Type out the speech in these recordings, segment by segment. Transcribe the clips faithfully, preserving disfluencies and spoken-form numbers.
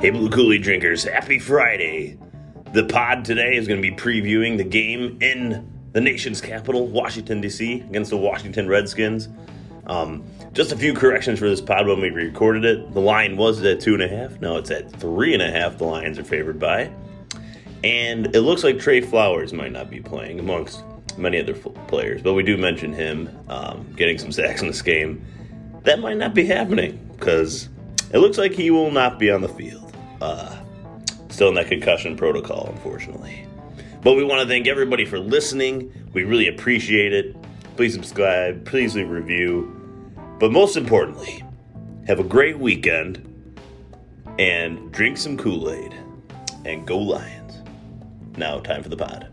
Hey, Blue Coolie drinkers, happy Friday. The pod today is going to be previewing the game in the nation's capital, Washington, D C, against the Washington Redskins. Um, just a few corrections for this pod when we recorded it. The line was at two and a half. Now it's at three and a half. The Lions are favored by. And it looks like Trey Flowers might not be playing amongst many other players, but we do mention him um, getting some sacks in this game. That might not be happening because it looks like he will not be on the field. Uh, still in that concussion protocol, unfortunately. But we want to thank everybody for listening. We really appreciate it. Please subscribe. Please leave a review. But most importantly, have a great weekend and drink some Kool-Aid and go Lions. Now, time for the pod.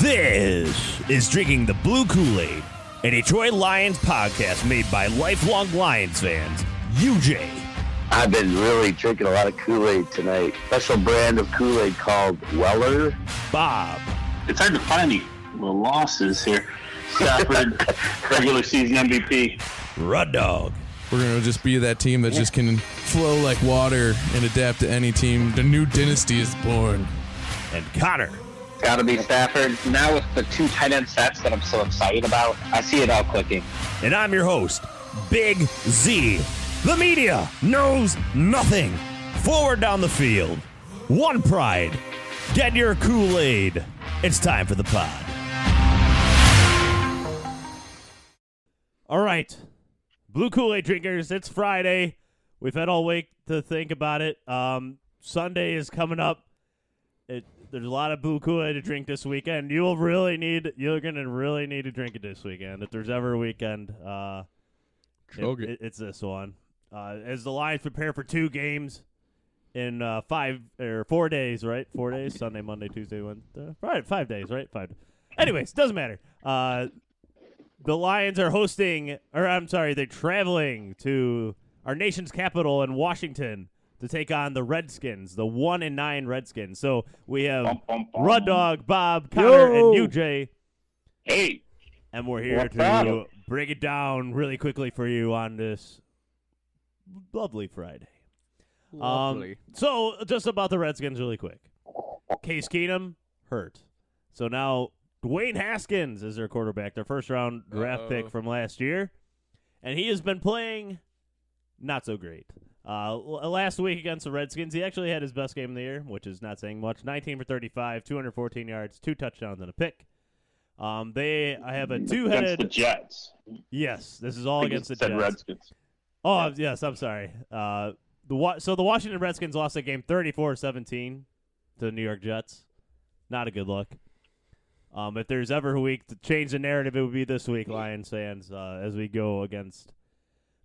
This is Drinking the Blue Kool-Aid, a Detroit Lions podcast made by lifelong Lions fans. U J. I've been really drinking a lot of Kool-Aid tonight. Special brand of Kool-Aid called Weller. Bob. It's hard to find the losses here. Stafford, regular season M V P. Rud Dog. We're going to just be that team that yeah. just can flow like water and adapt to any team. The new dynasty is born. And Connor. Got to be Stafford. Now with the two tight end sets that I'm so excited about, I see it all clicking. And I'm your host, Big Z. The media knows nothing. Forward down the field. One pride. Get your Kool-Aid. It's time for the pod. All right. Blue Kool-Aid drinkers, it's Friday. We've had all week to think about it. Um, Sunday is coming up. It There's a lot of blue Kool-Aid to drink this weekend. You'll really need, you're going to really need to drink it this weekend. If there's ever a weekend, uh, it, it. It, it's this one. Uh, as the Lions prepare for two games in uh, five or four days, right? Four days, Sunday, Monday, Tuesday, Wednesday, Friday, five days, right? Five. Anyways, doesn't matter. Uh, the Lions are hosting, or I'm sorry, they're traveling to our nation's capital in Washington to take on the Redskins, the one and nine Redskins. So we have bum, bum, bum. Rud Dog, Bob, Connor, Yo. and U J. Hey, and we're here What's to up? break it down really quickly for you on this lovely Friday. Lovely. Um, so just about the Redskins, really quick. Case Keenum hurt, so now Dwayne Haskins is their quarterback, their first round draft Uh-oh. pick from last year, and he has been playing not so great. Uh, last week against the Redskins, he actually had his best game of the year, which is not saying much. nineteen for thirty-five, two hundred fourteen yards, two touchdowns, and a pick. Um, they I have a two-headed... Against the Jets. Yes, this is all against the Jets. Redskins. Oh, yes, I'm sorry. Uh, the wa- So the Washington Redskins lost that game thirty-four seventeen to the New York Jets. Not a good look. Um, if there's ever a week to change the narrative, it would be this week, Lions fans, uh, as we go against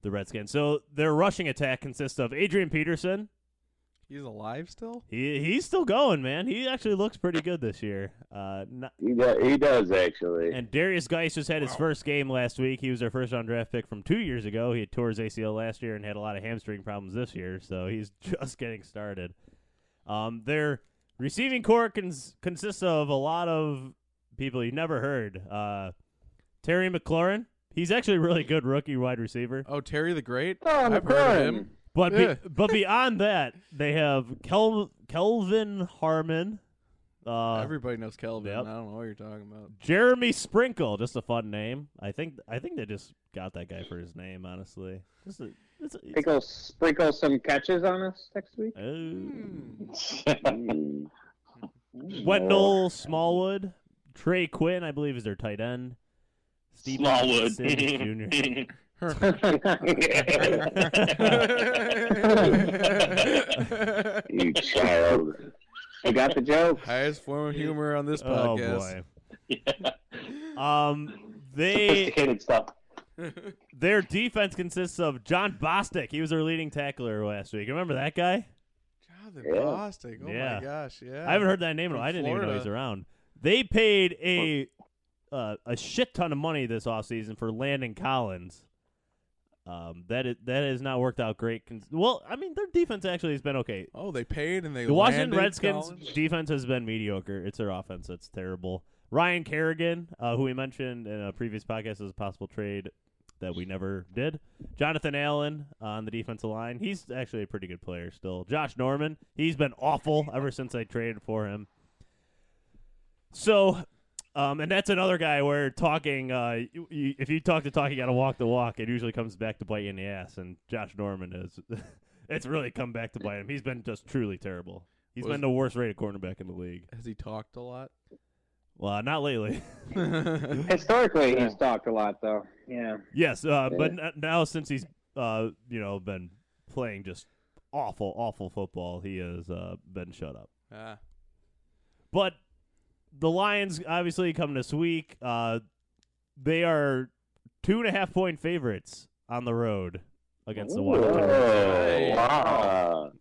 the Redskins. So their rushing attack consists of Adrian Peterson. He's alive still? He He's still going, man. He actually looks pretty good this year. Uh, not, he, does, he does, actually. And Derrius Guice just had wow. his first game last week. He was their first round draft pick from two years ago. He tore his A C L last year and had a lot of hamstring problems this year, so he's just getting started. Um, their receiving corps cons- consists of a lot of people you never heard. Uh, Terry McLaurin. He's actually a really good rookie wide receiver. Oh, Terry the Great? Oh, I've heard of him. But yeah. be, but beyond that, they have Kel, Kelvin Harmon. Uh, Everybody knows Kelvin. Yep. I don't know what you're talking about. Jeremy Sprinkle, just a fun name. I think I think they just got that guy for his name, honestly. Just a, it's a, sprinkle, sprinkle some catches on us next week? Oh. Wendell Smallwood. Trey Quinn, I believe, is their tight end. Steve Smallwood Junior You child. I got the joke. Highest form of humor on this podcast. Oh, boy. Yeah. Um, they, sophisticated stuff. Their defense consists of John Bostic. He was their leading tackler last week. Remember that guy? Jonathan yeah. Bostic. Oh, yeah. my gosh. Yeah. I haven't heard that name in a while. I didn't Florida. even know he was around. They paid a uh, a shit ton of money this offseason for Landon Collins. Um, that is, that has not worked out great. Cons- well, I mean, their defense actually has been okay. Oh, they paid and they The Washington Redskins' Collins? defense has been mediocre. It's their offense that's terrible. Ryan Kerrigan, uh, who we mentioned in a previous podcast as a possible trade that we never did. Jonathan Allen on the defensive line. He's actually a pretty good player still. Josh Norman, he's been awful ever since I traded for him. So... Um, and that's another guy where talking, uh, you, you, if you talk the talk, you got to walk the walk. It usually comes back to bite you in the ass, and Josh Norman is. It's really come back to bite him. He's been just truly terrible. He's was, been the worst rated cornerback in the league. Has he talked a lot? Well, not lately. Historically, yeah. he's talked a lot, though. Yeah. Yes, uh, yeah. but n- now since he's, uh, you know, been playing just awful, awful football, he has uh, been shut up. Ah. But. The Lions, obviously, coming this week. Uh, they are two-and-a-half-point favorites on the road against Ooh, the Washington. Hey. Wow.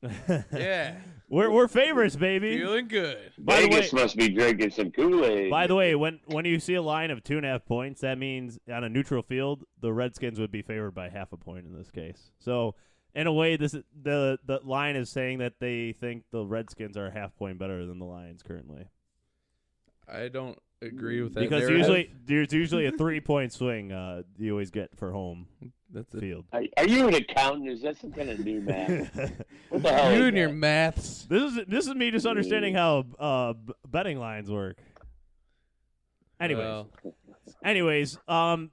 yeah. We're we're favorites, baby. Feeling good. By Vegas the way, must be drinking some Kool-Aid. By the way, when, when you see a line of two-and-a-half points, that means on a neutral field, the Redskins would be favored by half a point in this case. So, in a way, this the, the line is saying that they think the Redskins are a half point better than the Lions currently. I don't agree with that. Because narrative. usually there's usually a three-point swing uh, you always get for home That's field. Are, are you an accountant? Is that some kind of new math? What the hell? You and your maths. This is this is me just understanding how uh, b- betting lines work. Anyways, well. anyways, um,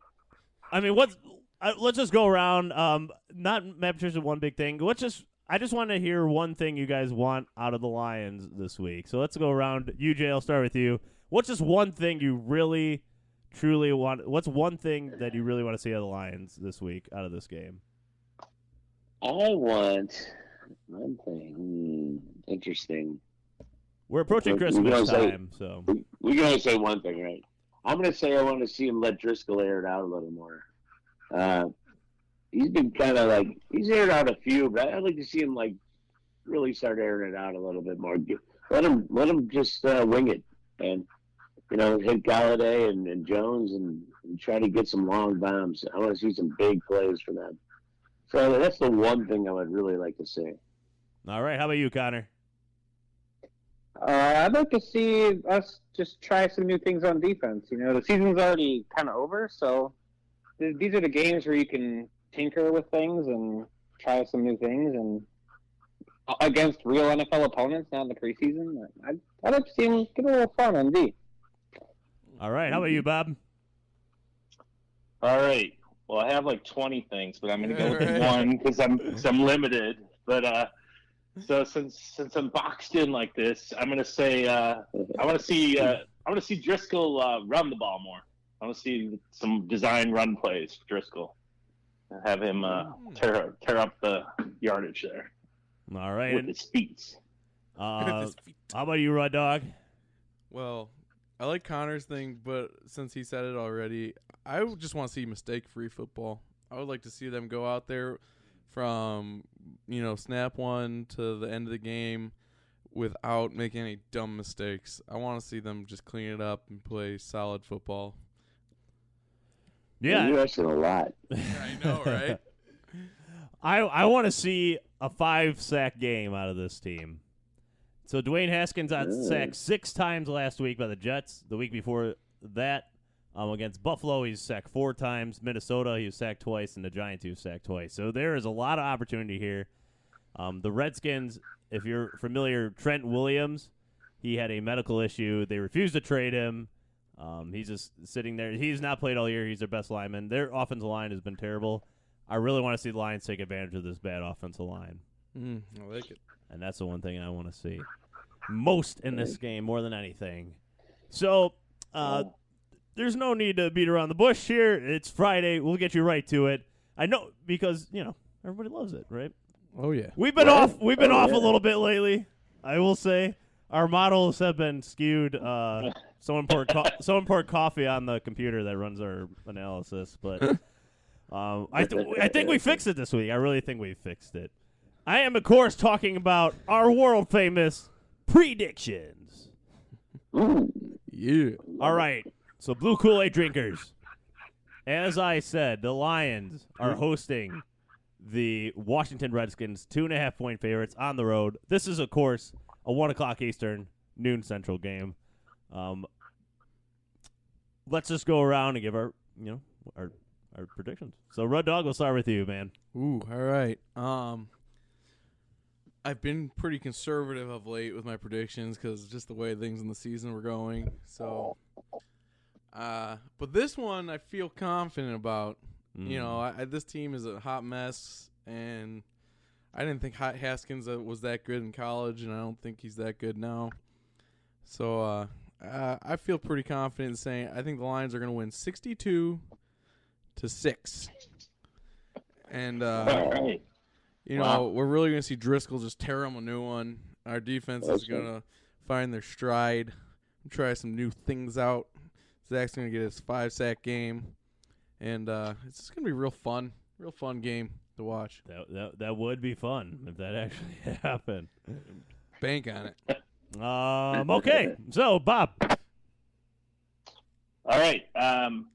I mean, what's uh, let's just go around. Um, not Matt Patricia, one big thing. Let's just. I just want to hear one thing you guys want out of the Lions this week. So let's go around. U J, I'll start with you. What's just one thing you really, truly want? What's one thing that you really want to see out of the Lions this week, out of this game? I want one thing. Hmm, interesting. We're approaching Christmas time, so we're gonna say one thing, right? I'm gonna say I want to see him let Driskel air it out a little more. Uh, he's been kind of like he's aired out a few, but I'd like to see him like really start airing it out a little bit more. Let him, let him just uh, wing it. And, you know, hit Galladay and, and Jones and, and try to get some long bombs. I want to see some big plays for them. So that's the one thing I would really like to see. All right. How about you, Connor? Uh, I'd like to see us just try some new things on defense. You know, the season's already kind of over, so th- these are the games where you can tinker with things and try some new things and against real N F L opponents, not in the preseason. I'd, I'd like to see him get a little fun on D. All right. How about you, Bob? All right. Well, I have like twenty things, but I'm going to go with one because I'm, cause I'm limited. But uh, so since since I'm boxed in like this, I'm going to say uh, I want to see uh, I want to see Driskel uh, run the ball more. I want to see some design run plays for Driskel. Have him uh, tear tear up the yardage there. All right. With his feet. Uh, his feet. How about you, Rod Dog? Well, I like Connor's thing, but since he said it already, I just want to see mistake-free football. I would like to see them go out there from, you know, snap one to the end of the game without making any dumb mistakes. I want to see them just clean it up and play solid football. Yeah. You're asking a lot. Yeah, I know, right? I I want to see a five-sack game out of this team. So Dwayne Haskins got yeah. sacked six times last week by the Jets. The week before that, um, against Buffalo, he's sacked four times. Minnesota, he was sacked twice, and the Giants, he was sacked twice. So there is a lot of opportunity here. Um, the Redskins, if you're familiar, Trent Williams, he had a medical issue. They refused to trade him. Um, he's just sitting there. He's not played all year. He's their best lineman. Their offensive line has been terrible. I really want to see the Lions take advantage of this bad offensive line. Mm, I like it. And that's the one thing I want to see most in this game, more than anything. So uh, there's no need to beat around the bush here. It's Friday. We'll get you right to it. I know because, you know, everybody loves it, right? Oh yeah. We've been right? off we've been oh, off yeah. a little bit lately, I will say. Our models have been skewed. Uh, someone poured co- someone poured coffee on the computer that runs our analysis, but um, I th- I think we fixed it this week. I really think we fixed it. I am, of course, talking about our world famous predictions. Yeah. All right. So, Blue Kool-Aid drinkers, as I said, the Lions are hosting the Washington Redskins, two and a half point favorites on the road. This is, of course, a one o'clock Eastern, noon Central game. Um, let's just go around and give our, you know, our our predictions. So, Red Dog, we'll start with you, man. Ooh, all right. Um, I've been pretty conservative of late with my predictions because just the way things in the season were going. So, uh, but this one I feel confident about. Mm. You know, I, I, this team is a hot mess, and I didn't think Haskins was that good in college, and I don't think he's that good now. So uh, uh, I feel pretty confident in saying I think the Lions are going to win sixty-two to six. And, uh, right. you wow. know, we're really going to see Driskel just tear him a new one. Our defense That's is going to find their stride, try some new things out. Zach's going to get his five-sack game. And uh, it's just going to be real fun, real fun game to watch. That, that that would be fun if that actually happened. Bank on it. Um. Okay. So, Bob. All right. Um.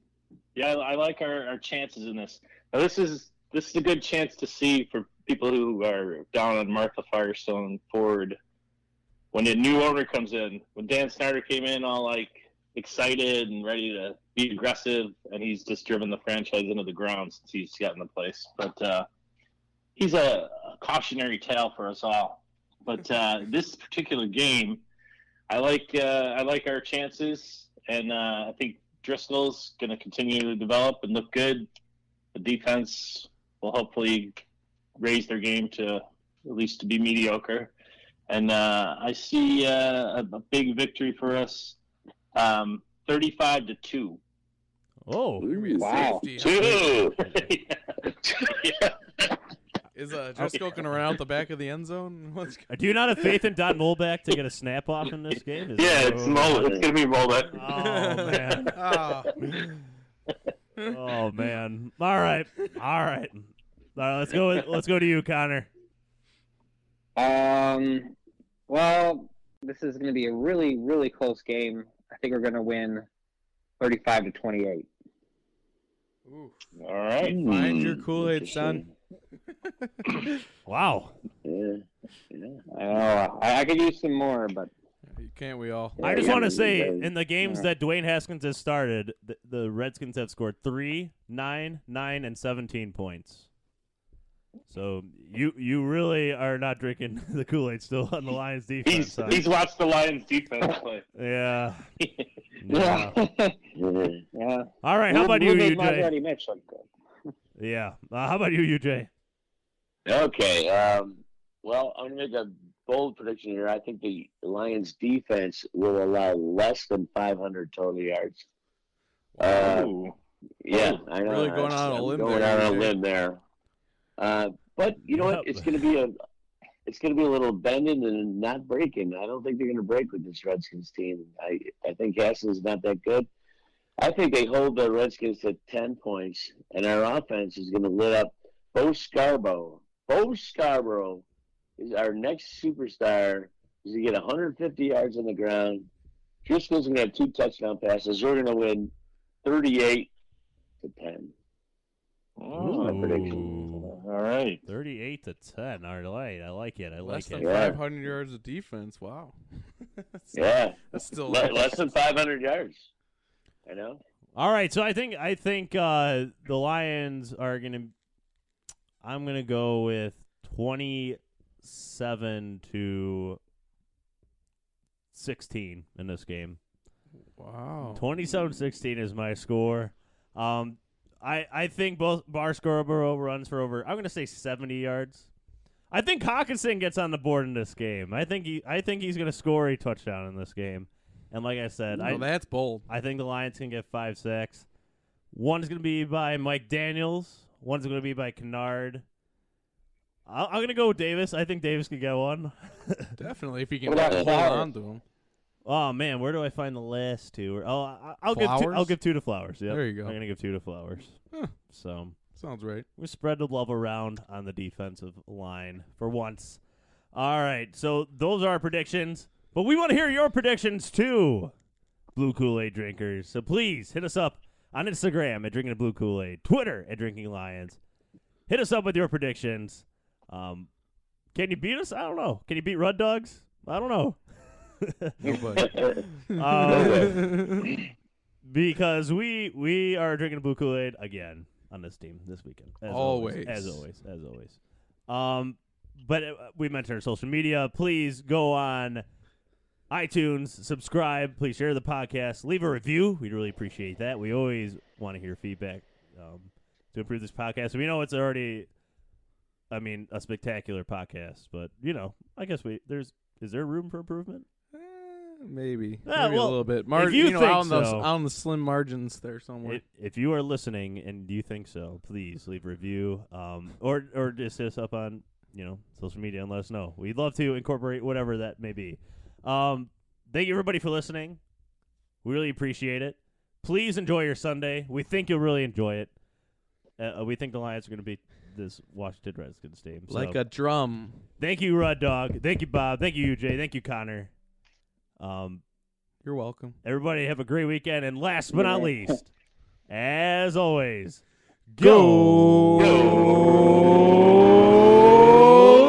Yeah, I, I like our, our chances in this. Now, this is this is a good chance to see for people who are down on Martha Firestone Ford when the new owner comes in. When Dan Snyder came in, all like excited and ready to be aggressive, and he's just driven the franchise into the ground since he's gotten the place. But uh, he's a, a cautionary tale for us all. But uh, this particular game, I like uh, I like our chances, and uh, I think Driskel's going to continue to develop and look good. The defense will hopefully raise their game to at least to be mediocre. And uh, I see uh, a, a big victory for us. Um, Thirty-five to two. Oh, wow! Safety. Two. yeah. Is uh, Driskel okay. going around the back of the end zone? Do you not have faith in Don Mulbeck to get a snap off in this game? Is yeah, it's Mulbeck. It's gonna be Mulbeck. Oh man! oh. oh man! All right, all right, all right. Let's go. With, let's go to you, Connor. Um. Well, this is going to be a really, really close game. I think we're going to win thirty-five to twenty-eight. Ooh. All right. Mm. Find your Kool-Aid, son. Wow. Yeah. Yeah. I know. I, I could use some more, but. Can't we all? Yeah, I just want to say, in the games yeah. that Dwayne Haskins has started, the, the Redskins have scored three, nine, nine, and seventeen points. So you you really are not drinking the Kool-Aid still on the Lions defense. He's, huh? he's watched the Lions defense play. Yeah. yeah. yeah. All right. How about you, U J? Yeah. Uh, how about you, U J? Okay. Um, well, I'm going to make a bold prediction here. I think the Lions defense will allow less than five hundred total yards. Uh, yeah. I know. Really going out on a limb there. Going out on a limb there. Uh, but you know what? It's going to be a, it's going to be a little bending and not breaking. I don't think they're going to break with this Redskins team. I, I think Haskins not that good. I think they hold the Redskins to ten points, and our offense is going to lit up. Bo Scarbrough, Bo Scarbrough is our next superstar. He's going to get one hundred fifty yards on the ground. Driskel's going to have two touchdown passes. We're going to win thirty-eight to ten. Oh, that's my prediction. All right, thirty-eight to ten. All right, I like it. I like less it. Less than five hundred yeah. yards of defense. Wow. that's yeah, that's still Le- less than five hundred yards. I know. All right, so I think I think uh, the Lions are gonna. I'm gonna go with twenty-seven to sixteen in this game. Wow. twenty-seven sixteen is my score. Um. I, I think both Bar Scarborough runs for over, I'm going to say seventy yards. I think Hawkinson gets on the board in this game. I think he I think he's going to score a touchdown in this game. And like I said, no, I, that's bold. I think the Lions can get five sacks. One's going to be by Mike Daniels. One's going to be by Kennard. I- I'm going to go with Davis. I think Davis could get one. Definitely, if he can hold on to him. Oh, man, where do I find the last two? Oh, I- I'll, give two- I'll give two to Flowers. Yep. There you go. I'm going to give two to Flowers. Huh. So sounds right. We spread the love around on the defensive line for once. All right, so those are our predictions. But we want to hear your predictions, too, Blue Kool-Aid drinkers. So please hit us up on Instagram at Drinking the Blue Kool-Aid, Twitter at Drinking Lions. Hit us up with your predictions. Um, can you beat us? I don't know. Can you beat Rudd Dogs? I don't know. Nobody. um, because we we are drinking the Blue Kool-Aid again on this team this weekend. As always. always. As always. As always. Um, but uh, we mentioned our social media. Please go on iTunes, subscribe, please share the podcast, leave a review. We'd really appreciate that. We always want to hear feedback um, to improve this podcast. We know it's already, I mean, a spectacular podcast, but, you know, I guess we there's is there room for improvement? Eh, maybe. Ah, maybe well, a little bit. Mar- if you, you know, think out on, so, those, out on the slim margins there somewhere. If, if you are listening and you think so, please leave a review um, or, or just hit us up on, you know, social media and let us know. We'd love to incorporate whatever that may be. Um, thank you everybody for listening. We really appreciate it. Please enjoy your Sunday. We think you'll really enjoy it. Uh, we think the Lions are going to beat this Washington Redskins team. So. Like a drum. Thank you, Rudd Dog. Thank you, Bob. Thank you, U J. Thank you, Connor. Um, You're welcome. Everybody have a great weekend. And last but not least, as always, go, go